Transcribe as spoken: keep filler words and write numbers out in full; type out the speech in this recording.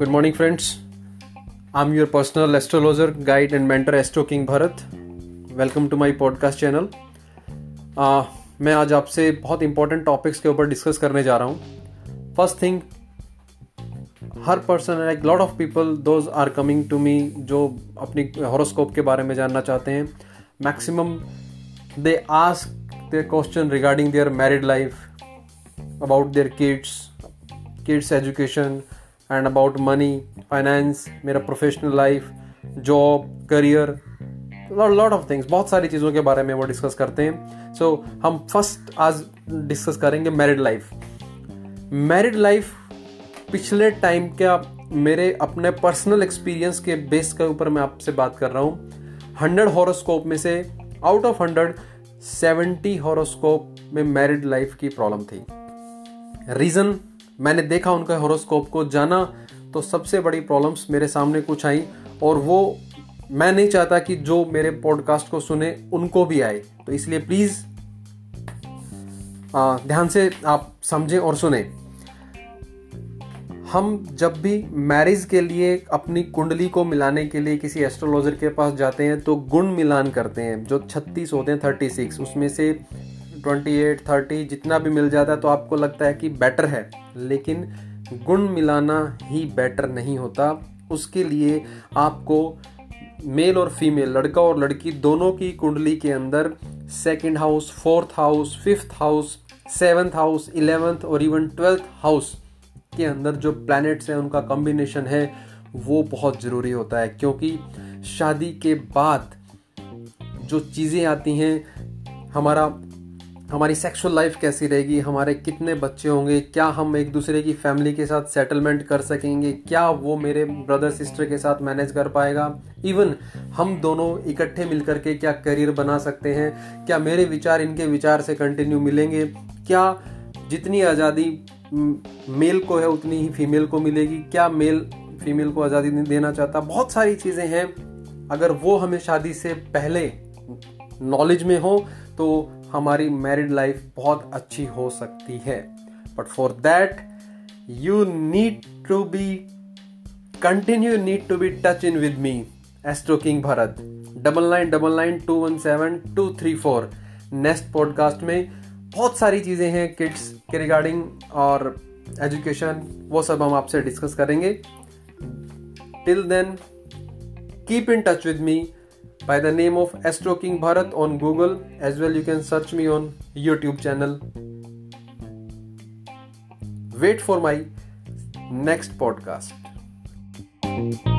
Good morning friends, I'm your personal astrologer, guide and mentor Astro King Bharat. Welcome to my podcast channel. uh, मैं आज आपसे बहुत important topics के ऊपर discuss करने जा रहा हूँ. First thing, her person like lot of people those are coming to me जो अपनी horoscope के बारे में जानना चाहते हैं. Maximum they ask their question regarding their married life, about their kids, kids education and about money, finance, मेरा professional life, job, career, lot lot of things. बहुत सारी चीज़ों के बारे में वो discuss करते हैं. So हम first आज discuss करेंगे married life. Married life पिछले time क्या मेरे अपने personal experience के base के ऊपर मैं आपसे बात कर रहा हूँ. हंड्रेड horoscope में से out of hundred seventy horoscope में married life की problem थी. Reason मैंने देखा उनका हॉरोस्कोप को जाना तो सबसे बड़ी प्रॉब्लम्स मेरे सामने कुछ आई और वो मैं नहीं चाहता कि जो मेरे पॉडकास्ट को सुने उनको भी आए. तो इसलिए प्लीज़ ध्यान से आप समझें और सुने. हम जब भी मैरिज के लिए अपनी कुंडली को मिलाने के लिए किसी एस्ट्रोलॉजर के पास जाते हैं तो गुण मिलान करते हैं. जो छत्तीस होते हैं छत्तीस उसमें से अट्ठाईस, तीस जितना भी मिल जाता है तो आपको लगता है कि बेटर है, लेकिन गुण मिलाना ही बेटर नहीं होता. उसके लिए आपको मेल और फीमेल, लड़का और लड़की दोनों की कुंडली के अंदर second house, fourth house, fifth house, seventh house, eleventh और इवन ट्वेल्थ हाउस के अंदर जो प्लैनेट्स हैं उनका कॉम्बिनेशन है वो बहुत ज़रूरी होता है. क्योंकि शादी के बाद जो चीज़ें आती हैं, हमारा हमारी सेक्सुअल लाइफ कैसी रहेगी, हमारे कितने बच्चे होंगे, क्या हम एक दूसरे की फैमिली के साथ सेटलमेंट कर सकेंगे, क्या वो मेरे ब्रदर सिस्टर के साथ मैनेज कर पाएगा, इवन हम दोनों इकट्ठे मिलकर के क्या करियर बना सकते हैं, क्या मेरे विचार इनके विचार से कंटिन्यू मिलेंगे, क्या जितनी आज़ादी मेल को है उतनी ही फीमेल को मिलेगी, क्या मेल फीमेल को आज़ादी नहीं देना चाहता. बहुत सारी चीज़ें हैं, अगर वो हमें शादी से पहले नॉलेज में हो तो हमारी मैरिड लाइफ बहुत अच्छी हो सकती है. But for that you need to be continue need to be touch in with me astro king Bharat. Double nine double nine two one seven two three four next podcast में बहुत सारी चीज़ें हैं किड्स के रिगार्डिंग और education, वो सब हम आपसे डिस्कस करेंगे. Till then keep in touch with me by the name of Astro King Bharat on Google. As well you can search me on YouTube channel. Wait for my next podcast.